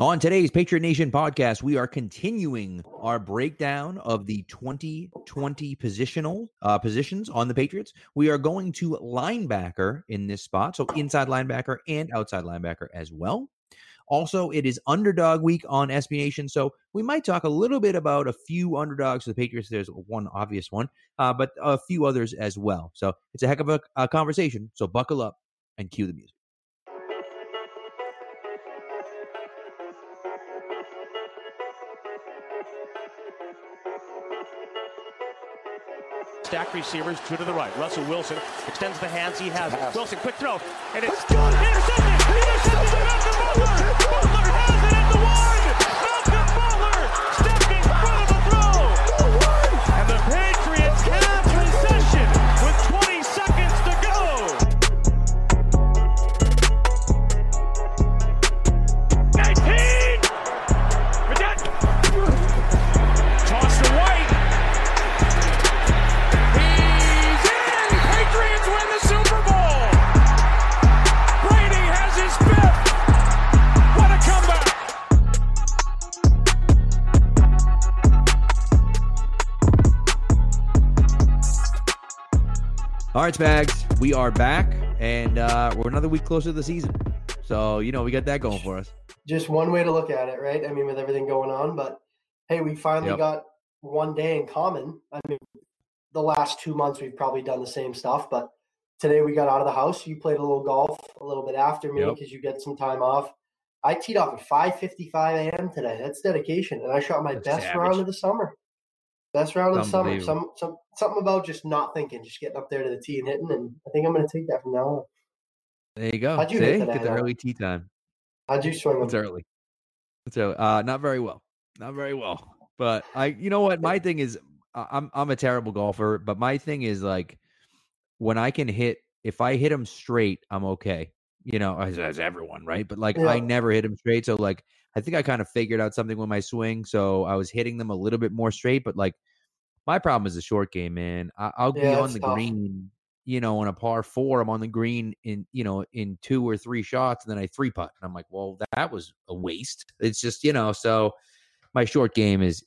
On today's Patriot Nation podcast, we are continuing our breakdown of the 2020 positions on the Patriots. We are going to linebacker in this spot, so inside linebacker and outside linebacker as well. Also, it is underdog week on SB Nation, so we might talk a little bit about a few underdogs for the Patriots. There's one obvious one, but a few others as well. So it's a heck of a conversation, so buckle up and cue the music. Stack receivers, two to the right. Russell Wilson extends the hands. He has it. Wilson, quick throw. And it's good. Intercepted by Malcolm Butler. Butler has it at the one. Malcolm Butler stepped in front of the throw. And the Patriots have possession with 20 seconds to go. 19. With that. Toss to White. All right, Spags, we are back, and we're another week closer to the season. So, you know, we got that going for us. Just one way to look at it, right? I mean, with everything going on, but, hey, we finally got one day in common. I mean, the last 2 months we've probably done the same stuff, but today we got out of the house. You played a little golf a little bit after me because you get some time off. I teed off at 5:55 a.m. today. That's dedication, and I shot my best round of the summer. Best round of the summer. Something about just not thinking, just getting up there to the tee and hitting. And I think I'm going to take that from now on. There you go. How'd you hit today? Get the early tee time. How'd you swing? It's early. Not very well. But you know what? My thing is, I'm a terrible golfer. But my thing is like, when I can hit, if I hit them straight, I'm okay. You know, as everyone, right? But like, I never hit them straight. So like, I think I kind of figured out something with my swing, so I was hitting them a little bit more straight. But like, my problem is the short game, man. I'll be on the green, you know, on a par four. I'm on the green in two or three shots, and then I three putt, and I'm like, well, that was a waste. It's just, you know, so my short game is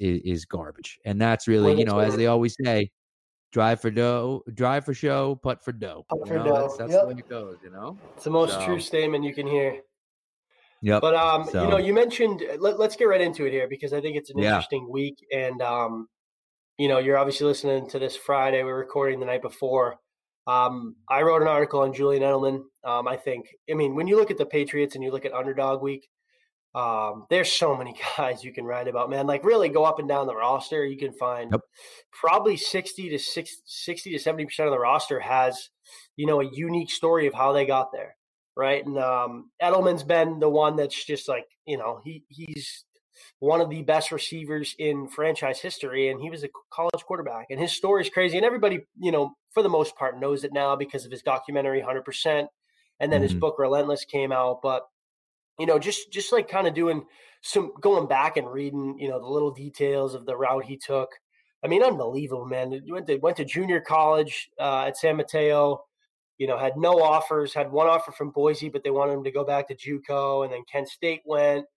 garbage, and that's really, you know, as they always say, drive for show, putt for dough. That's the way it goes, you know. It's the most true statement you can hear. Yep. But, you know, you mentioned let's get right into it here because I think it's an interesting week. And, you know, you're obviously listening to this Friday. We're recording the night before. I wrote an article on Julian Edelman. I mean, when you look at the Patriots and you look at underdog week, there's so many guys you can write about, man. Like, really go up and down the roster. You can find probably 60 to 70% of the roster has, you know, a unique story of how they got there. Right. And Edelman's been the one that's just like, you know, he's one of the best receivers in franchise history. And he was a college quarterback, and his story is crazy. And everybody, you know, for the most part knows it now because of his documentary 100%. And then his book Relentless came out. But, you know, just like kind of doing some going back and reading, you know, the little details of the route he took. I mean, unbelievable, man. He went to junior college at San Mateo. You know, had no offers, had one offer from Boise, but they wanted him to go back to JUCO, and then Kent State went,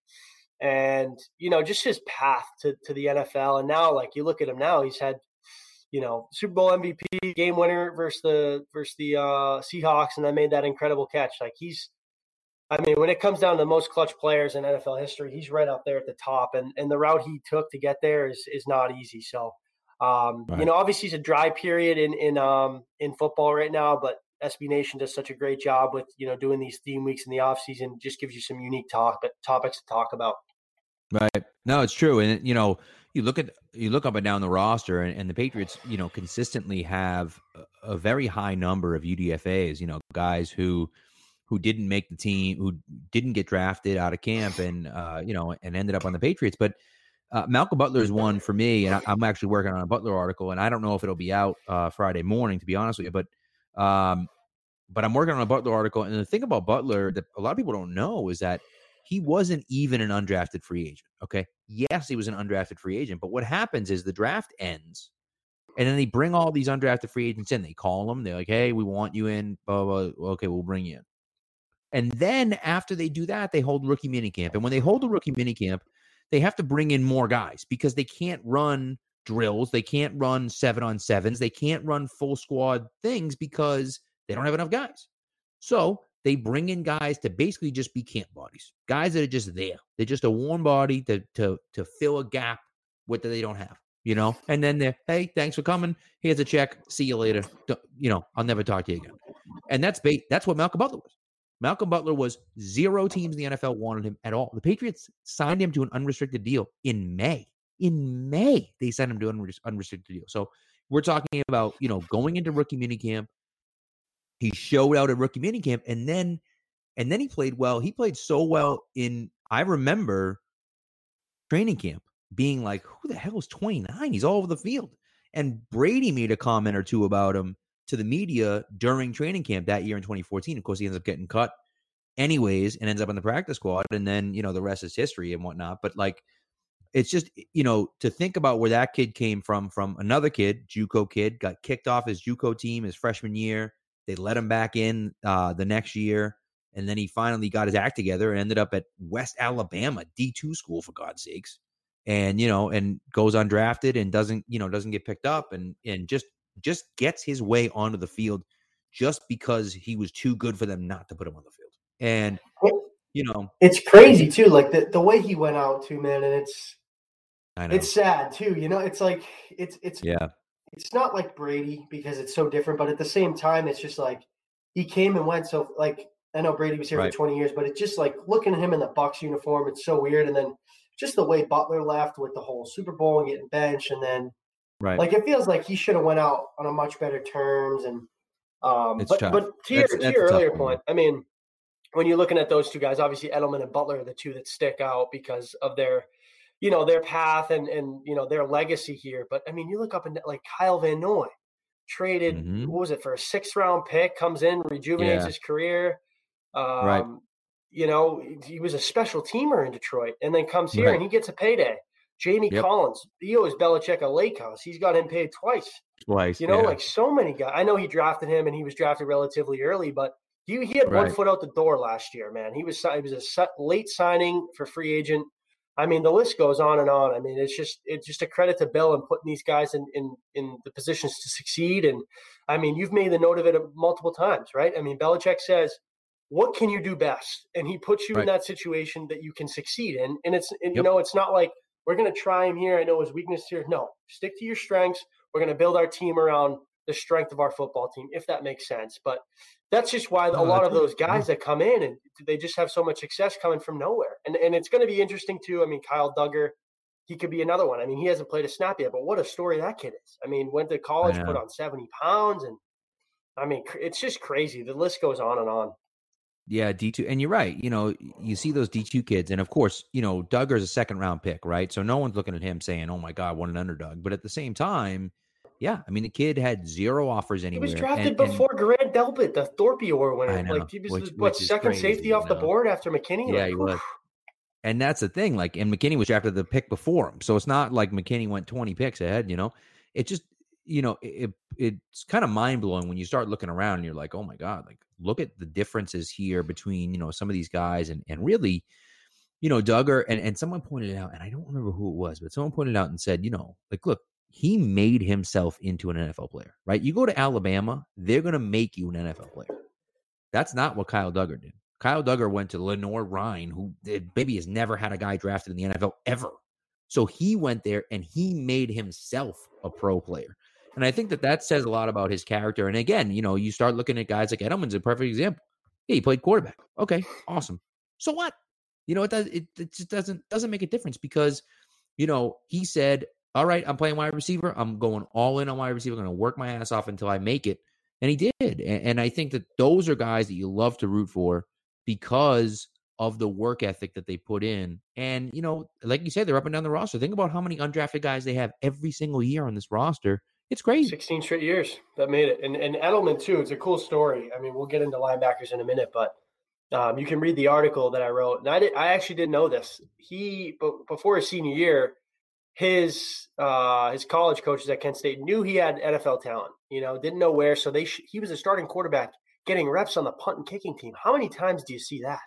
and, you know, just his path to the NFL. And now, like, you look at him now, he's had, you know, Super Bowl MVP, game winner versus the Seahawks, and then made that incredible catch. Like, he's, I mean, when it comes down to most clutch players in NFL history, he's right up there at the top, and the route he took to get there is not easy. So, right. You know, obviously it's a dry period in football right now, but SB Nation does such a great job with, you know, doing these theme weeks in the off season. Just gives you some unique topics to talk about. Right. No, it's true. And, you know, you look up and down the roster, and the Patriots, you know, consistently have a very high number of UDFAs, you know, guys who didn't make the team, who didn't get drafted out of camp and, you know, and ended up on the Patriots. But Malcolm Butler is one for me. And I'm actually working on a Butler article, and I don't know if it'll be out Friday morning, to be honest with you, but I'm working on a Butler article, and the thing about Butler that a lot of people don't know is that he wasn't even an undrafted free agent, okay? Yes, he was an undrafted free agent, but what happens is the draft ends, and then they bring all these undrafted free agents in. They call them. They're like, hey, we want you in. Blah, blah, blah. Okay, we'll bring you in. And then after they do that, they hold rookie minicamp. And when they hold a rookie minicamp, they have to bring in more guys because they can't run drills. They can't run 7-on-7s. They can't run full squad things because they don't have enough guys. So they bring in guys to basically just be camp bodies, guys that are just there. They're just a warm body to fill a gap with that they don't have, you know? And then they're, hey, thanks for coming. Here's a check. See you later. You know, I'll never talk to you again. And that's what Malcolm Butler was. Malcolm Butler was zero teams in the NFL wanted him at all. The Patriots signed him to an unrestricted deal in May. In May, they signed him to an unrestricted deal. So we're talking about, you know, going into rookie minicamp. He showed out at rookie minicamp, and then he played well. He played so well in, I remember training camp being like, who the hell is 29? He's all over the field. And Brady made a comment or two about him to the media during training camp that year in 2014. Of course, he ends up getting cut anyways and ends up on the practice squad. And then, you know, the rest is history and whatnot. But like, it's just, you know, to think about where that kid came from another kid, JUCO kid, got kicked off his JUCO team his freshman year. They let him back in the next year, and then he finally got his act together and ended up at West Alabama, D2 school, for God's sakes. And, you know, and goes undrafted and doesn't get picked up and just gets his way onto the field just because he was too good for them not to put him on the field. And, you know. It's crazy, too, like the way he went out, too, man, and it's sad, too. You know, it's like it's yeah. It's not like Brady because it's so different, but at the same time, it's just like he came and went. So, like, I know Brady was here for 20 years, but it's just like looking at him in the Bucs uniform, it's so weird. And then just the way Butler left with the whole Super Bowl and getting benched, and then like it feels like he should have went out on a much better terms. And but to your earlier point, I mean, when you're looking at those two guys, obviously Edelman and Butler are the two that stick out because of their, you know, their path and you know, their legacy here. But I mean, you look up and like Kyle Van Noy traded, what was it, for a 6th round pick, comes in, rejuvenates his career. You know, he was a special teamer in Detroit and then comes here and he gets a payday. Jamie Collins, he owes Belichick a lake house. He's got him paid twice, you know, like so many guys. I know he drafted him and he was drafted relatively early, but he had one foot out the door last year, man. He was a late signing for free agent. I mean, the list goes on and on. I mean, it's just a credit to Bill and putting these guys in the positions to succeed. And I mean, you've made the note of it multiple times, right? I mean, Belichick says, what can you do best? And he puts you in that situation that you can succeed in. And you know, it's not like we're going to try him here. I know his weakness here. No, stick to your strengths. We're going to build our team around the strength of our football team, if that makes sense. But that's just why a lot of those guys that come in and they just have so much success coming from nowhere. And it's going to be interesting too. I mean, Kyle Duggar, he could be another one. I mean, he hasn't played a snap yet, but what a story that kid is. I mean, went to college, put on 70 pounds. And I mean, it's just crazy. The list goes on and on. Yeah, D2. And you're right. You know, you see those D2 kids. And of course, you know, Duggar's a 2nd round pick, right? So no one's looking at him saying, oh my God, what an underdog. But at the same time, yeah, I mean, the kid had 0 offers anywhere. He was drafted before Grant Delpit, the Thorpe Award winner. I know, like he was second safety off the board after McKinney. Yeah, he was. And that's the thing. Like, and McKinney was drafted the pick before him, so it's not like McKinney went 20 picks ahead. You know, it just, you know, it's kind of mind blowing when you start looking around and you're like, oh my God, like look at the differences here between, you know, some of these guys and really, you know, Duggar and someone pointed it out, and I don't remember who it was, but someone pointed out and said, you know, like look. He made himself into an NFL player, right? You go to Alabama, they're going to make you an NFL player. That's not what Kyle Duggar did. Kyle Duggar went to Lenore Ryan, who maybe has never had a guy drafted in the NFL ever. So he went there and he made himself a pro player. And I think that says a lot about his character. And again, you know, you start looking at guys like Edelman's a perfect example. Yeah, he played quarterback. Okay, awesome. So what? You know, it just doesn't make a difference because, you know, he said, all right, I'm playing wide receiver. I'm going all in on wide receiver. I'm going to work my ass off until I make it. And he did. And I think that those are guys that you love to root for because of the work ethic that they put in. And, you know, like you said, they're up and down the roster. Think about how many undrafted guys they have every single year on this roster. It's crazy. 16 straight years that made it. And Edelman, too, it's a cool story. I mean, we'll get into linebackers in a minute, but you can read the article that I wrote. And I actually didn't know this. Before his senior year, his college coaches at Kent State knew he had NFL talent, you know, didn't know where. So he was a starting quarterback getting reps on the punt and kicking team. How many times do you see that?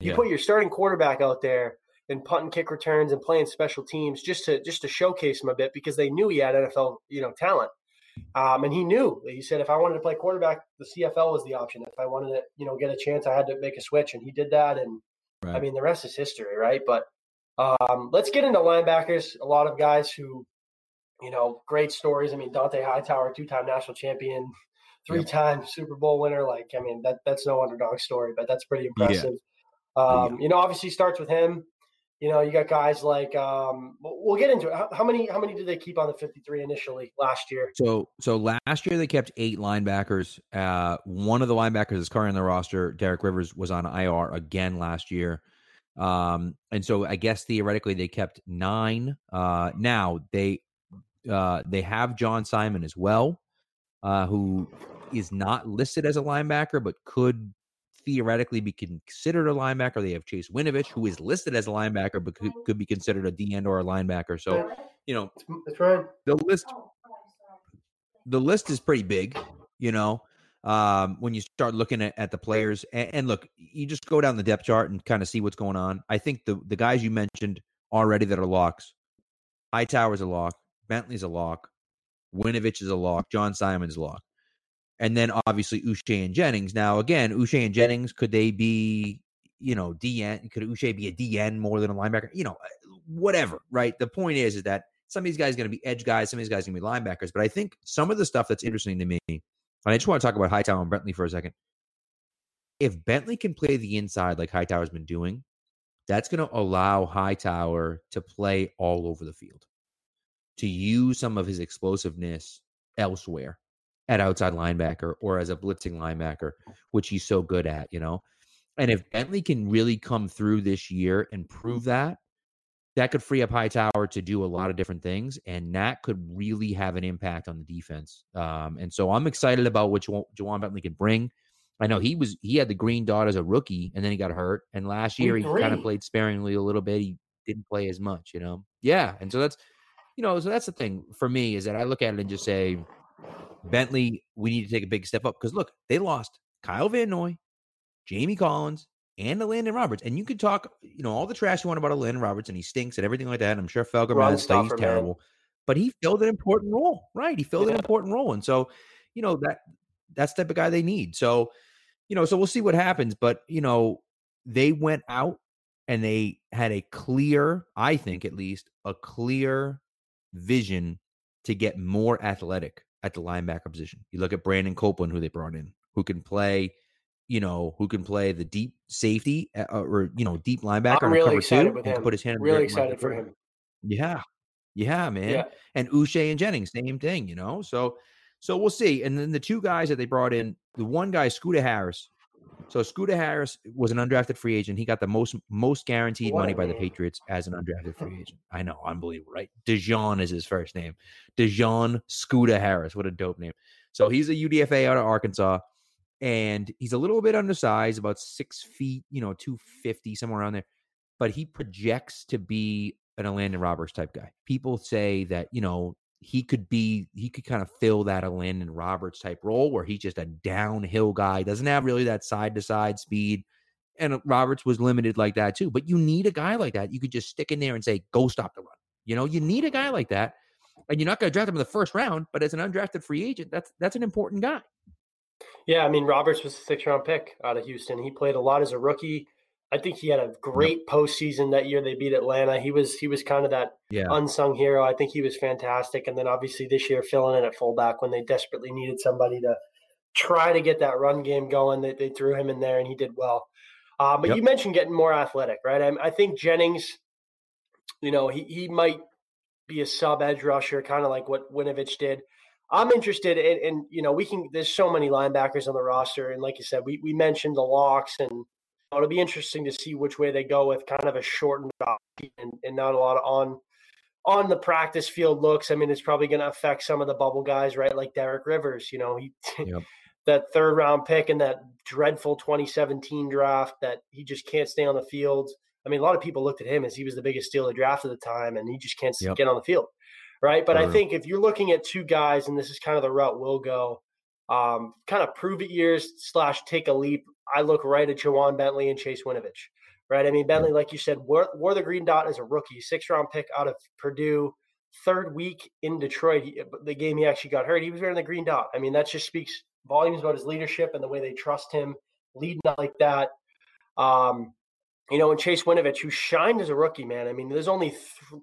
You put your starting quarterback out there and punt and kick returns and playing special teams just to showcase him a bit because they knew he had NFL, talent. And he knew. He said, if I wanted to play quarterback, the CFL was the option. If I wanted to, get a chance, I had to make a switch, and he did that. And right. I mean, the rest is history, right? But let's get into linebackers. A lot of guys who, great stories. I mean, Dante Hightower, two-time national champion, three-time Super Bowl winner. Like, I mean, that's no underdog story, but that's pretty impressive. Yeah. Obviously starts with him. You got guys like we'll get into it. How many did they keep on the 53 initially last year? So last year they kept 8 linebackers. One of the linebackers is currently on the roster. Derek Rivers was on IR again last year. And so I guess theoretically they kept 9. Now they have John Simon as well, who is not listed as a linebacker but could theoretically be considered a linebacker. They have Chase Winovich, who is listed as a linebacker, but could be considered a DN or a linebacker. So, that's right. The list is pretty big, when you start looking at the players and look, you just go down the depth chart and kind of see what's going on. I think the guys you mentioned already that are locks, Hightower's a lock, Bentley's a lock, Winovich is a lock, John Simon's a lock. And then obviously Uche and Jennings. Now again, Uche and Jennings, could they be, DN? Could Uche be a DN more than a linebacker? Whatever, right? The point is that some of these guys are going to be edge guys, some of these guys are going to be linebackers. But I think some of the stuff that's interesting to me, and I just want to talk about Hightower and Bentley for a second. If Bentley can play the inside like Hightower's been doing, that's going to allow Hightower to play all over the field, to use some of his explosiveness elsewhere, at outside linebacker or as a blitzing linebacker, which he's so good at, And if Bentley can really come through this year and prove that could free up Hightower to do a lot of different things, and that could really have an impact on the defense. And so I'm excited about what Ja'Whaun Bentley can bring. I know he had the green dot as a rookie, and then he got hurt. And last year he kind of played sparingly a little bit. He didn't play as much, Yeah, and so that's, so that's the thing for me is that I look at it and just say, Bentley, we need to take a big step up because, look, they lost Kyle Van Noy, Jamie Collins, and Elandon Roberts. And you could talk, all the trash you want about Elandon Roberts, and he stinks and everything like that. I'm sure Felgerman is terrible. But he filled an important role, right? He filled an important role. And so, that's the type of guy they need. So, so we'll see what happens. But, they went out and they had a clear, I think at least, a clear vision to get more athletic at the linebacker position. You look at Brandon Copeland, who they brought in, who can play the deep safety or deep linebacker. I'm really excited with him. Put his hand really excited for him. Yeah. Yeah, man. Yeah. And Uche and Jennings, same thing, So we'll see. And then the two guys that they brought in, the one guy, Scooter Harris. So Scooter Harris was an undrafted free agent. He got the most guaranteed money by the Patriots as an undrafted free agent. I know, unbelievable, right? Dijon is his first name. Dijon Scooter Harris. What a dope name. So he's a UDFA out of Arkansas, and he's a little bit undersized, about 6 feet, 250, somewhere around there. But he projects to be an Elandon Roberts type guy. People say that, he could kind of fill that Elandon Roberts type role where he's just a downhill guy, doesn't have really that side to side speed. And Roberts was limited like that too, but you need a guy like that. You could just stick in there and say, go stop the run. You need a guy like that, and you're not going to draft him in the first round, but as an undrafted free agent, that's an important guy. Yeah. I mean, Roberts was a 6th round pick out of Houston. He played a lot as a rookie. I think he had a great postseason that year. They beat Atlanta. He was kind of that unsung hero. I think he was fantastic. And then obviously this year filling in at fullback when they desperately needed somebody to try to get that run game going. They threw him in there and he did well. But you mentioned getting more athletic, right? I think Jennings, he might be a sub edge rusher, kind of like what Winovich did. I'm interested in there's so many linebackers on the roster. And like you said, we mentioned the locks, and it'll be interesting to see which way they go with kind of a shortened option and not a lot of on the practice field looks. I mean, it's probably going to affect some of the bubble guys, right? Like Derek Rivers, that 3rd round pick in that dreadful 2017 draft that he just can't stay on the field. I mean, a lot of people looked at him as he was the biggest steal of the draft at the time, and he just can't get on the field, right? But I think if you're looking at two guys, and this is kind of the route we'll go, kind of prove it years / take a leap. I look right at Ja'Whaun Bentley and Chase Winovich, right? I mean, Bentley, like you said, wore the green dot as a rookie, 6th round pick out of Purdue, 3rd week in Detroit, the game he actually got hurt. He was wearing the green dot. I mean, that just speaks volumes about his leadership and the way they trust him leading out like that. You know, and Chase Winovich, who shined as a rookie, man. I mean, there's only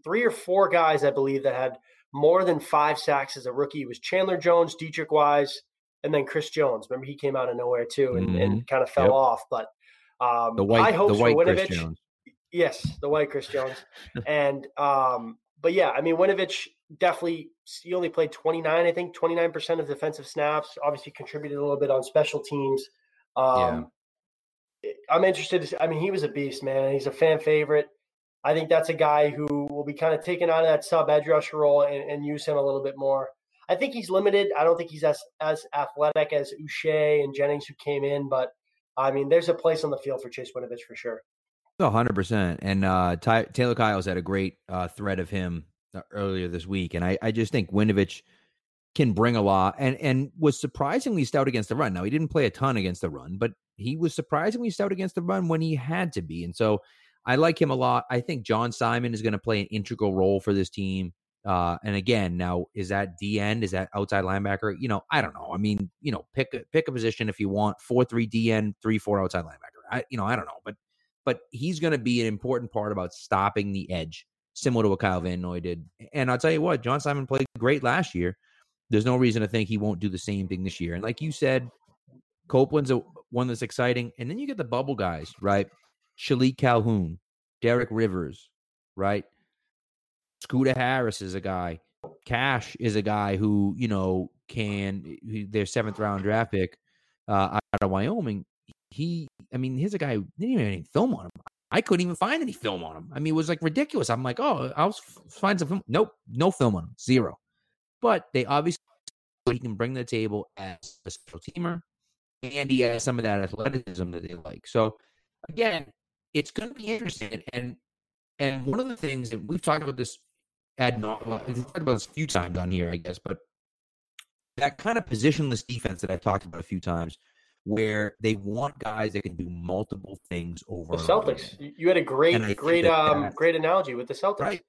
three or four guys, I believe, that had more than 5 sacks as a rookie. It was Chandler Jones, Dietrich Wise, and then Chris Jones. Remember, he came out of nowhere too and kind of fell off. But high hopes for Winovich. Yes, the white Chris Jones. And but yeah, I mean, Winovich definitely, he only played 29, I think, 29% of defensive snaps. Obviously contributed a little bit on special teams. I'm interested to see, I mean, he was a beast, man. He's a fan favorite. I think that's a guy who will be kind of taken out of that sub edge rusher role and use him a little bit more. I think he's limited. I don't think he's as athletic as Uche and Jennings, who came in, but I mean, there's a place on the field for Chase Winovich for sure. 100%. And Taylor Kyles had a great thread of him earlier this week. And I just think Winovich can bring a lot and was surprisingly stout against the run. Now, he didn't play a ton against the run, but he was surprisingly stout against the run when he had to be. And so I like him a lot. I think John Simon is going to play an integral role for this team. And again, now, is that DN? Is that outside linebacker? You know, I don't know. I mean, you know, pick a position if you want. 4-3 DN, 3-4 outside linebacker. I don't know. But he's going to be an important part about stopping the edge, similar to what Kyle Van Noy did. And I'll tell you what, John Simon played great last year. There's no reason to think he won't do the same thing this year. And like you said, Copeland's one that's exciting. And then you get the bubble guys, right? Shalik Calhoun, Derek Rivers, right? Scooter Harris is a guy. Cash is a guy who, you know, their 7th round draft pick out of Wyoming. Here's a guy who didn't even have any film on him. I couldn't even find any film on him. I mean, it was like ridiculous. I'm like, oh, I'll find some film. Nope, no film on him, 0. But they obviously he can bring to the table as a special teamer, and he has some of that athleticism that they like. So, again, it's going to be interesting. And one of the things that we've talked about this a few times on here, I guess, but that kind of positionless defense that I've talked about a few times, where they want guys that can do multiple things over the Celtics. You had a great analogy with the Celtics.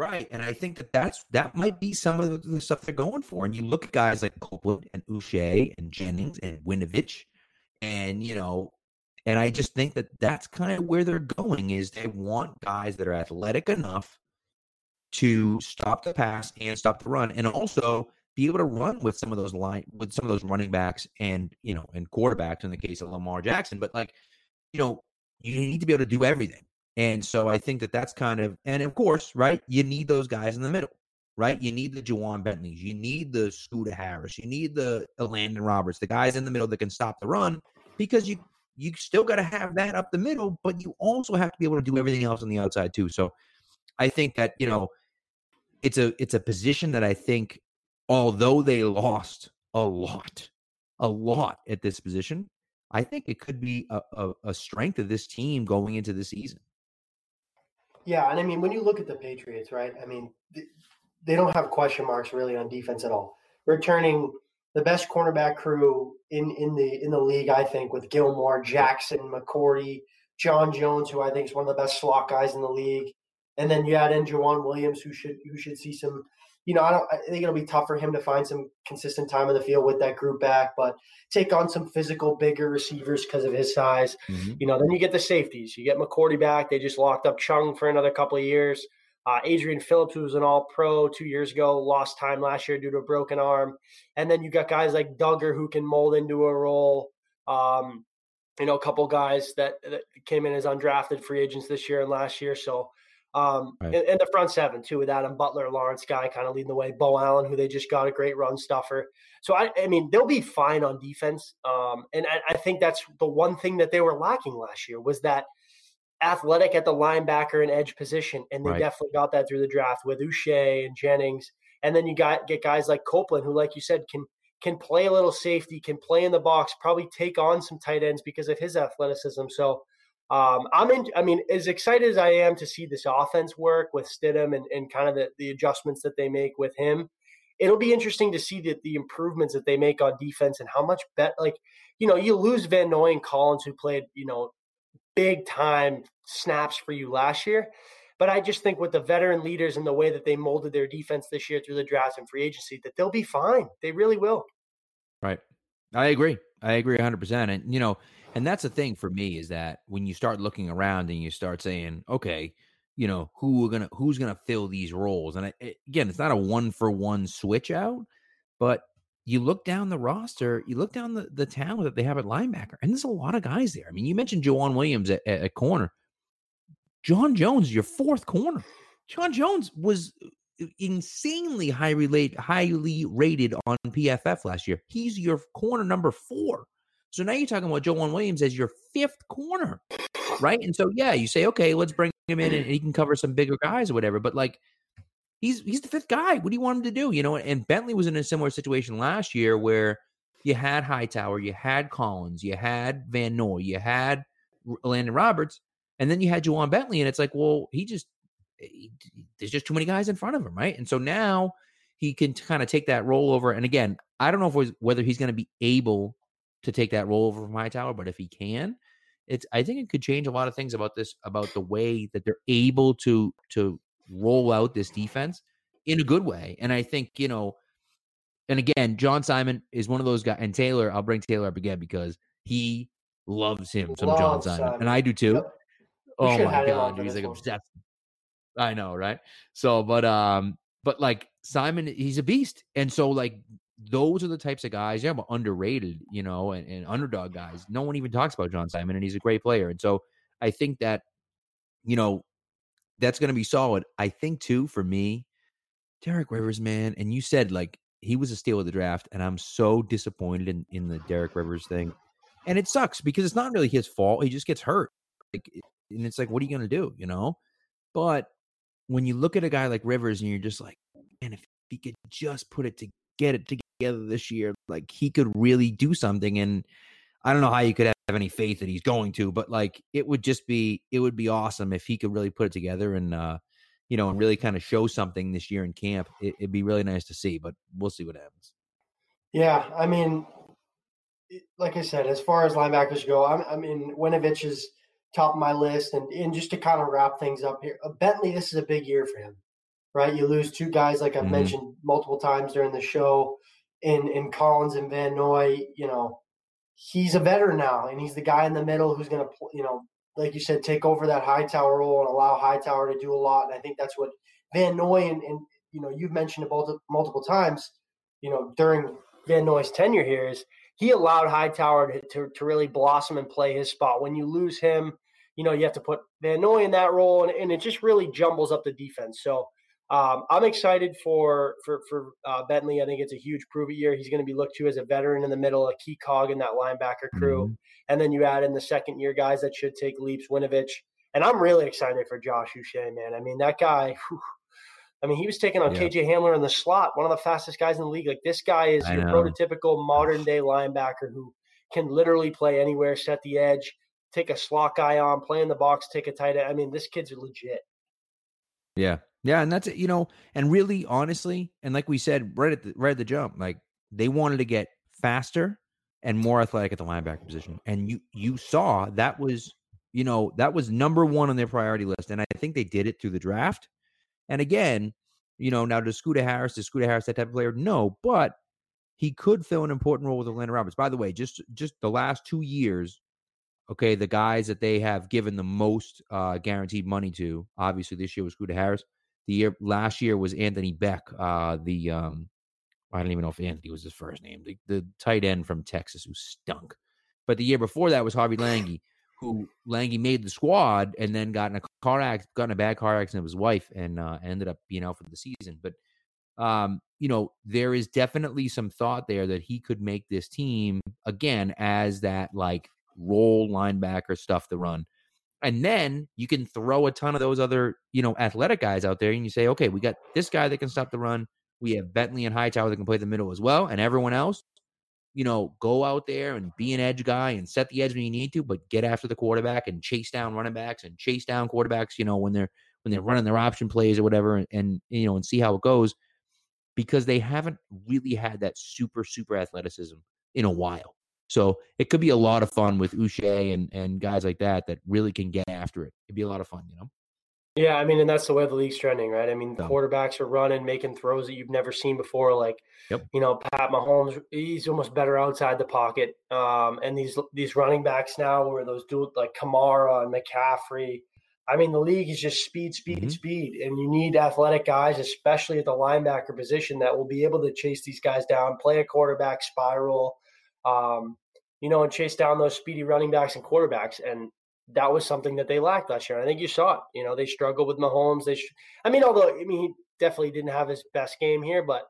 Right. And I think that might be some of the stuff they're going for. And you look at guys like Copeland and Uche and Jennings and Winovich, and, you know, and I just think that's kind of where they're going, is they want guys that are athletic enough to stop the pass and stop the run. And also be able to run with some of those running backs and, you know, and quarterbacks in the case of Lamar Jackson. But, like, you know, you need to be able to do everything. And so I think that's kind of, and of course, right, you need those guys in the middle, right? You need the Ja'Whaun Bentleys, you need the Scooter Harris, you need the Elandon Roberts, the guys in the middle that can stop the run, because you still got to have that up the middle, but you also have to be able to do everything else on the outside too. So I think that, you know, it's a position that I think, although they lost a lot at this position, I think it could be a strength of this team going into the season. Yeah, and I mean, when you look at the Patriots, right, I mean, they don't have question marks really on defense at all. Returning the best cornerback crew in the league, I think, with Gilmore, Jackson, McCourty, John Jones, who I think is one of the best slot guys in the league, and then you add in Jawan Williams, who should see some. You know, I think it'll be tough for him to find some consistent time on the field with that group back, but take on some physical, bigger receivers because of his size. Mm-hmm. You know, then you get the safeties. You get McCourty back. They just locked up Chung for another couple of years. Adrian Phillips, who was an all-pro 2 years ago, lost time last year due to a broken arm. And then you got guys like Duggar who can mold into a role. You know, a couple guys that came in as undrafted free agents this year and last year. So, right. And the front seven too, with Adam Butler, Lawrence Guy kind of leading the way, Bo Allen, who they just got a great run stuffer. So I mean, they'll be fine on defense. And I think that's the one thing that they were lacking last year, was that athletic at the linebacker and edge position. And they definitely got that through the draft with Uche and Jennings. And then you get guys like Copeland, who, like you said, can play a little safety, can play in the box, probably take on some tight ends because of his athleticism. So, as excited as I am to see this offense work with Stidham and kind of the adjustments that they make with him, it'll be interesting to see the improvements that they make on defense and how much you lose Van Noy and Collins, who played, big time snaps for you last year. But I just think with the veteran leaders and the way that they molded their defense this year through the draft and free agency, that they'll be fine. They really will. Right. I agree 100%. And, and that's the thing for me is that when you start looking around and you start saying, okay, who's going to fill these roles? And again, it's not a 1-for-1 switch out, but you look down the roster, you look down the talent that they have at linebacker, and there's a lot of guys there. I mean, you mentioned Jawan Williams at corner. John Jones, your fourth corner. John Jones was insanely highly rated on PFF last year. He's your corner number 4. So now you're talking about Ja'Whaun Williams as your 5th corner, right? And so, yeah, you say, okay, let's bring him in and he can cover some bigger guys or whatever. But, he's the 5th guy. What do you want him to do? And Bentley was in a similar situation last year where you had Hightower, you had Collins, you had Van Noy, you had Elandon Roberts. And then you had Ja'Whaun Bentley, and it's there's just too many guys in front of him, right? And so now he can kind of take that rollover. And again, I don't know whether he's going to be able to take that rollover from Hightower, but if he can, I think it could change a lot of things about the way that they're able to roll out this defense in a good way. And I think, and again, John Simon is one of those guys, and Taylor, I'll bring Taylor up again because he loves him some John Simon, and I do too. Yep. Oh my God, he's obsessed. I know, right? So, but Simon, he's a beast. And so those are the types of guys, but underrated, and underdog guys. No one even talks about John Simon, and he's a great player. And so I think that, that's going to be solid. I think too, for me, Derek Rivers, man. And you said he was a steal of the draft, and I'm so disappointed in the Derek Rivers thing. And it sucks because it's not really his fault. He just gets hurt. And it's what are you going to do, But when you look at a guy like Rivers and you're just man, if he could just get it together this year, he could really do something. And I don't know how you could have any faith that he's going to, but it would be awesome if he could really put it together and, and really kind of show something this year in camp. It'd be really nice to see, but we'll see what happens. Yeah. I mean, like I said, as far as linebackers go, Winovich is top of my list. And just to kind of wrap things up here, Bentley, this is a big year for him, right? You lose two guys, like I've mentioned multiple times during the show, in Collins and Van Noy. He's a veteran now, and he's the guy in the middle who's going to, like you said, take over that Hightower role and allow Hightower to do a lot. And I think that's what Van Noy and you've mentioned it multiple times, during Van Noy's tenure here is, he allowed Hightower to really blossom and play his spot. When you lose him, you have to put Van Noy in that role, and it just really jumbles up the defense. So I'm excited for Bentley. I think it's a huge prove-it year. He's going to be looked to as a veteran in the middle, a key cog in that linebacker crew. Mm-hmm. And then you add in the second-year guys that should take leaps, Winovich. And I'm really excited for Josh Uche, man. I mean, that guy – he was taking on KJ Hamler in the slot, one of the fastest guys in the league. This guy is your prototypical modern-day linebacker who can literally play anywhere, set the edge, take a slot guy on, play in the box, take a tight end. This kid's legit. Yeah. Yeah, and that's it, and really, honestly, and like we said right at the jump, they wanted to get faster and more athletic at the linebacker position. And you saw that was number one on their priority list, and I think they did it through the draft. And again, now does Scooter Harris that type of player? No, but he could fill an important role with Elandon Roberts. By the way, just the last 2 years, okay, the guys that they have given the most guaranteed money to, obviously this year was Scooter Harris. Last year was Anthony Beck. I don't even know if Anthony was his first name, the tight end from Texas who stunk. But the year before that was Harvey Lange, who Lange made the squad and then got in a bad car accident with his wife and ended up being out for the season. But, there is definitely some thought there that he could make this team, again, as that, roll linebacker stuff to run. And then you can throw a ton of those other, athletic guys out there, and you say, okay, we got this guy that can stop the run. We have Bentley and Hightower that can play the middle as well, and everyone else. Go out there and be an edge guy and set the edge when you need to, but get after the quarterback and chase down running backs and chase down quarterbacks, when they're running their option plays or whatever, and see how it goes. because they haven't really had that super athleticism in a while. So it could be a lot of fun with Uche and guys like that that really can get after it. It'd be a lot of fun, you know? Yeah, I mean, and that's the way the league's trending, right? I mean, the quarterbacks are running, making throws that you've never seen before. Like, you know, Pat Mahomes, he's almost better outside the pocket. And these running backs now where those dudes like Kamara and McCaffrey, I mean, the league is just speed. And you need athletic guys, especially at the linebacker position, that will be able to chase these guys down, play a quarterback spiral, you know, and chase down those speedy running backs and quarterbacks. And that was something that they lacked last year. And I think you saw it. You know, they struggled with Mahomes. Although he definitely didn't have his best game here, but,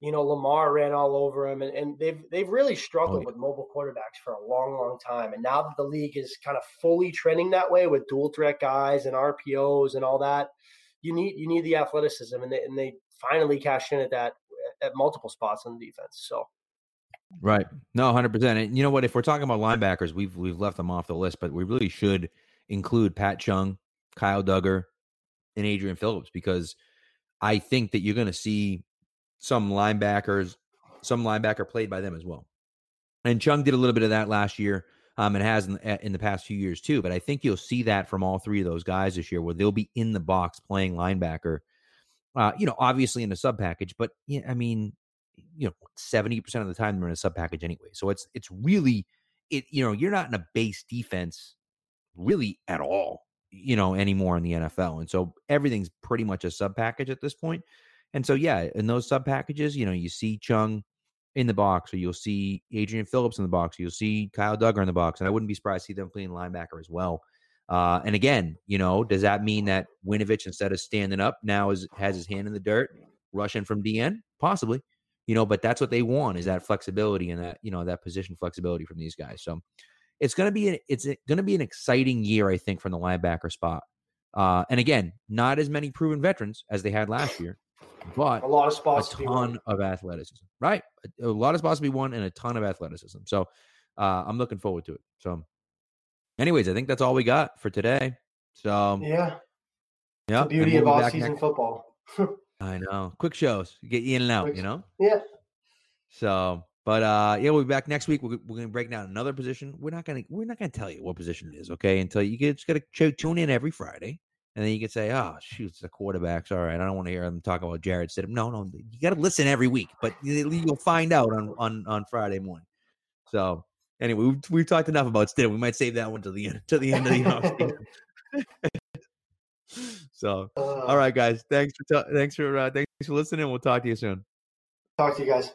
you know, Lamar ran all over him. And they've really struggled with mobile quarterbacks for a long time. And now that the league is kind of fully trending that way with dual threat guys and RPOs and all that, you need the athleticism. And they finally cashed in at that at multiple spots on the defense. So. Right. No, 100%. And you know what? If we're talking about linebackers, we've left them off the list, but we really should include Pat Chung, Kyle Duggar, and Adrian Phillips, because I think that you're going to see some linebacker played by them as well. And Chung did a little bit of that last year, and has in the past few years too. But I think you'll see that from all three of those guys this year, where they'll be in the box playing linebacker. You know, obviously in a sub package, but yeah, I mean, you know, 70% of the time they're in a sub package anyway. So it's really, you know, you're not in a base defense really at all, you know, anymore in the NFL. And so everything's pretty much a sub package at this point. And so, yeah, in those sub packages, you know, you see Chung in the box, or you'll see Adrian Phillips in the box, or you'll see Kyle Duggar in the box. And I wouldn't be surprised to see them playing linebacker as well. And again, you know, does that mean that Winovich, instead of standing up, now has his hand in the dirt, rushing from DN? Possibly. You know, but that's what they want, is that flexibility and that, you know, that position flexibility from these guys. So it's going to be an exciting year, I think, from the linebacker spot. And again, not as many proven veterans as they had last year, but a lot of spots, a ton of athleticism, right? A lot of spots to be won and a ton of athleticism. So I'm looking forward to it. So anyways, I think that's all we got for today. So yeah, the beauty of off-season football. I know. Quick shows. Get you in and out, you know? Yeah. So, but yeah, we'll be back next week. We're going to break down another position. We're not going to tell you what position it is, okay? Until just got to tune in every Friday. And then you can say, oh, shoot, it's the quarterbacks. All right, I don't want to hear them talk about Jared Stidham. No. You got to listen every week, but you'll find out on Friday morning. So, anyway, we've talked enough about Stidham. We might save that one to the end of the offseason. So, all right, guys. Thanks for listening. We'll talk to you soon. Talk to you guys.